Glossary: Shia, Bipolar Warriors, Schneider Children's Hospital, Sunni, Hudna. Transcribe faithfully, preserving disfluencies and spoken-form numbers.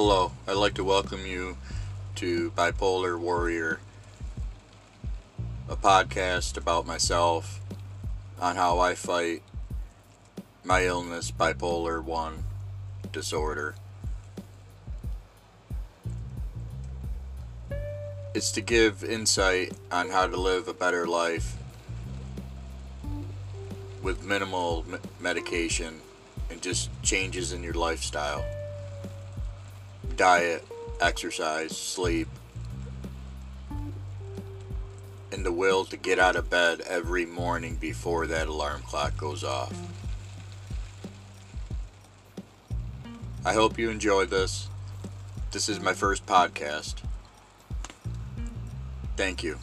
Hello, I'd like to welcome you to Bipolar Warrior, a podcast about myself, on how I fight my illness, bipolar one disorder. It's to give insight on how to live a better life with minimal m- medication and just changes in your lifestyle. Diet, exercise, sleep, and the will to get out of bed every morning before that alarm clock goes off. I hope you enjoyed this. This is my first podcast. Thank you.